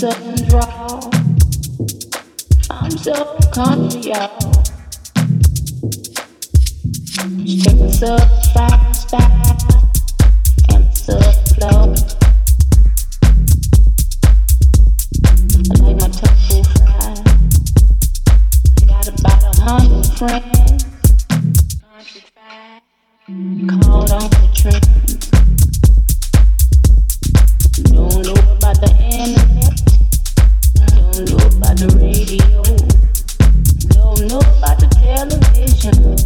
so raw, I'm so country, y'all. She's so fast, and so slow. I like my tofu fry. Got about 100 friends. Country fry, called on the train. Don't know about the internet. Don't know about the radio. Don't know about the television.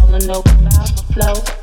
All I know about the flow.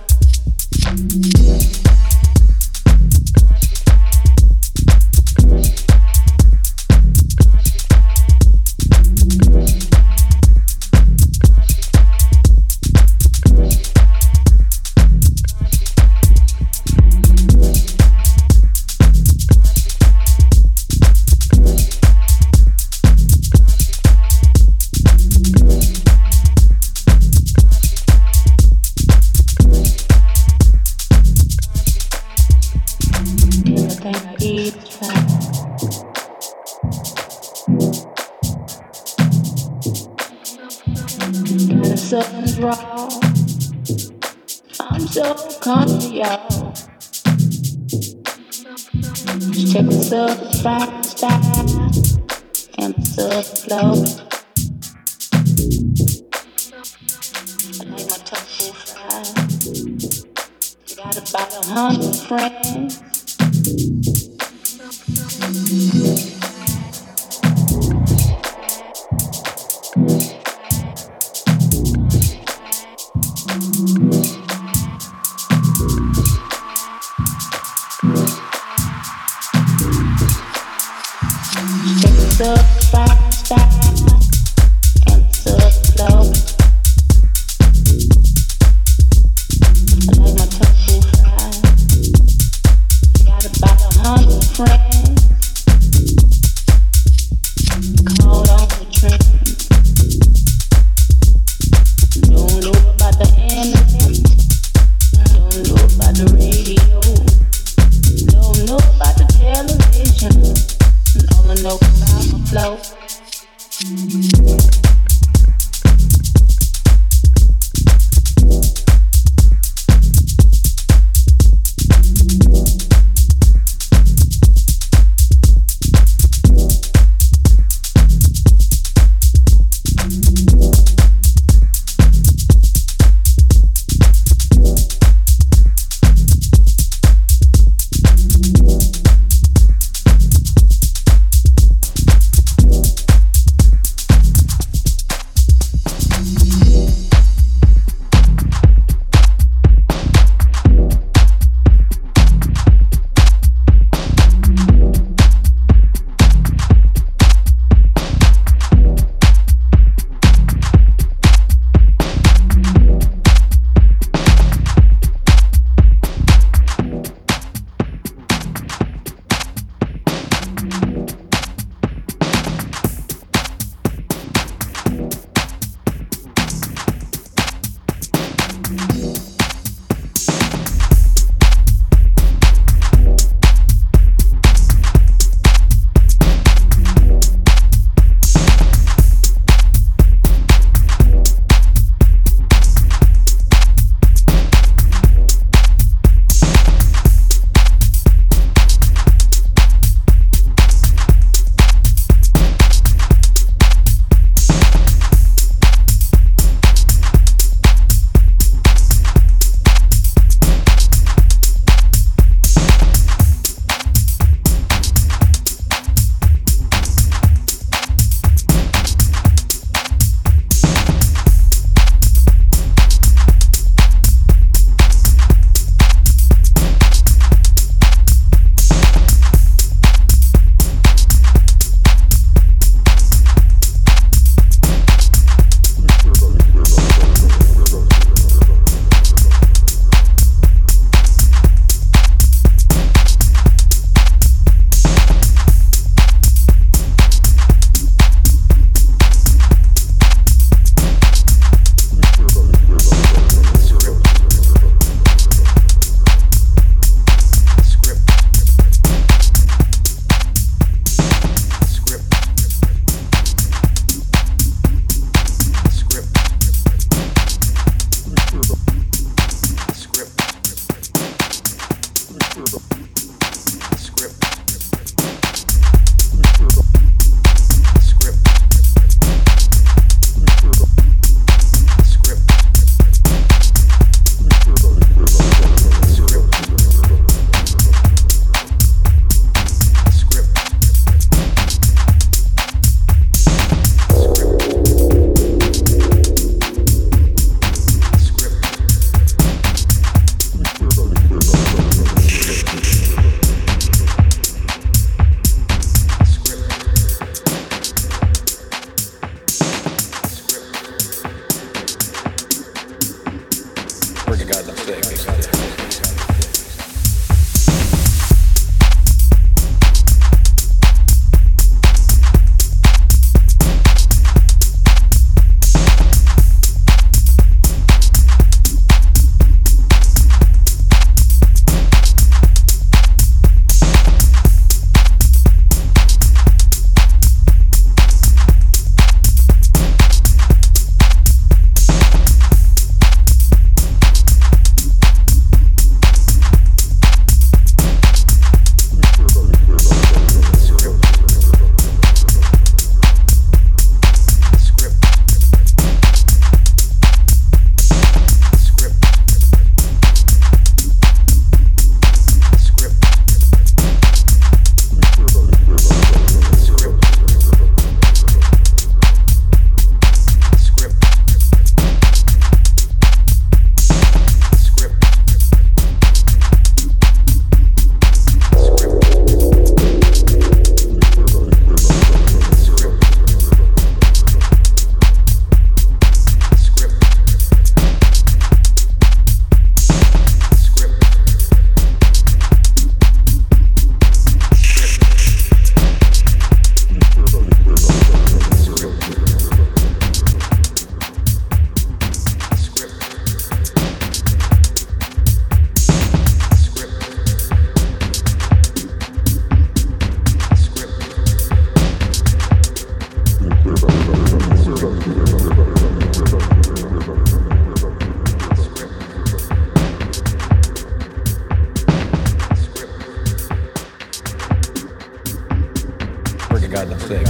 regardno svega.